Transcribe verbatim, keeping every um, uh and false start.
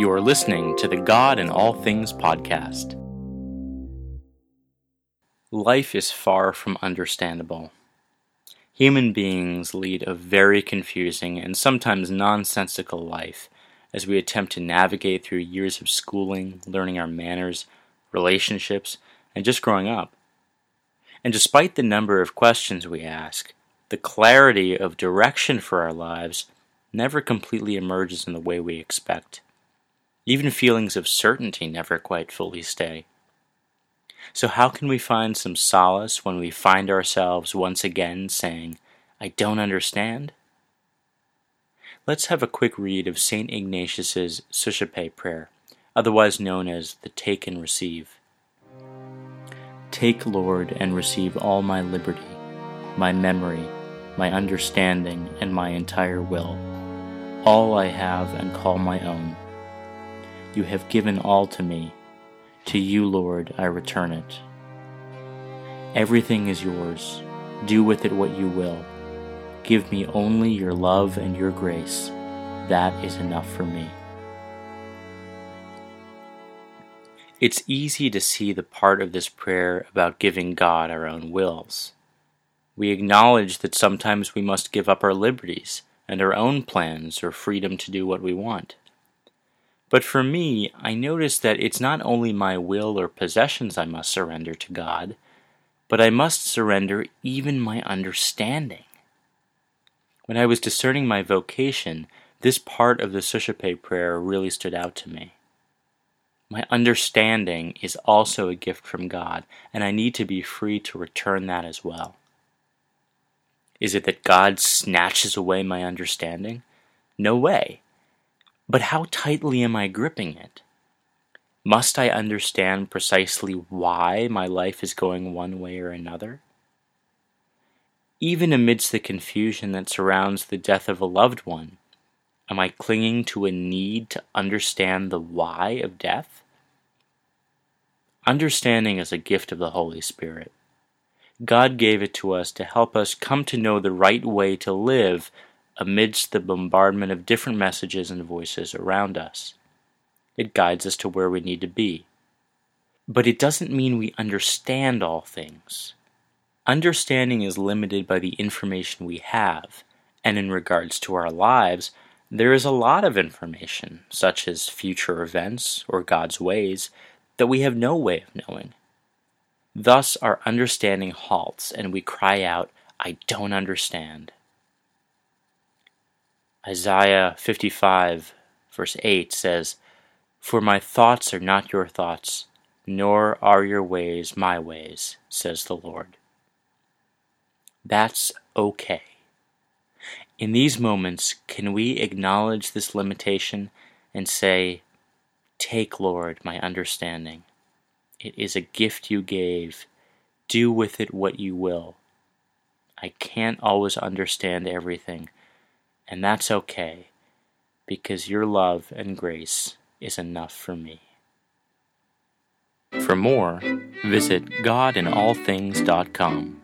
You are listening to the God in All Things Podcast. Life is far from understandable. Human beings lead a very confusing and sometimes nonsensical life as we attempt to navigate through years of schooling, learning our manners, relationships, and just growing up. And despite the number of questions we ask, the clarity of direction for our lives never completely emerges in the way we expect. Even feelings of certainty never quite fully stay. So how can we find some solace when we find ourselves once again saying, I don't understand? Let's have a quick read of Saint Ignatius's Suscipe prayer, otherwise known as the Take and Receive. Take, Lord, and receive all my liberty, my memory, my understanding, and my entire will, all I have and call my own. You have given all to me. To you, Lord, I return it. Everything is yours. Do with it what you will. Give me only your love and your grace. That is enough for me. It's easy to see the part of this prayer about giving God our own wills. We acknowledge that sometimes we must give up our liberties and our own plans or freedom to do what we want. But for me, I notice that it's not only my will or possessions I must surrender to God, but I must surrender even my understanding. When I was discerning my vocation, this part of the Suscipe prayer really stood out to me. My understanding is also a gift from God, and I need to be free to return that as well. Is it that God snatches away my understanding? No way. But how tightly am I gripping it? Must I understand precisely why my life is going one way or another? Even amidst the confusion that surrounds the death of a loved one, am I clinging to a need to understand the why of death? Understanding is a gift of the Holy Spirit. God gave it to us to help us come to know the right way to live amidst the bombardment of different messages and voices around us. It guides us to where we need to be. But it doesn't mean we understand all things. Understanding is limited by the information we have, and in regards to our lives, there is a lot of information, such as future events or God's ways, that we have no way of knowing. Thus, our understanding halts, and we cry out, I don't understand. Isaiah fifty-five, verse eight says, For my thoughts are not your thoughts, nor are your ways my ways, says the Lord. That's okay. In these moments, can we acknowledge this limitation and say, Take, Lord, my understanding. It is a gift you gave. Do with it what you will. I can't always understand everything. And that's okay, because your love and grace is enough for me. For more, visit god in all things dot com.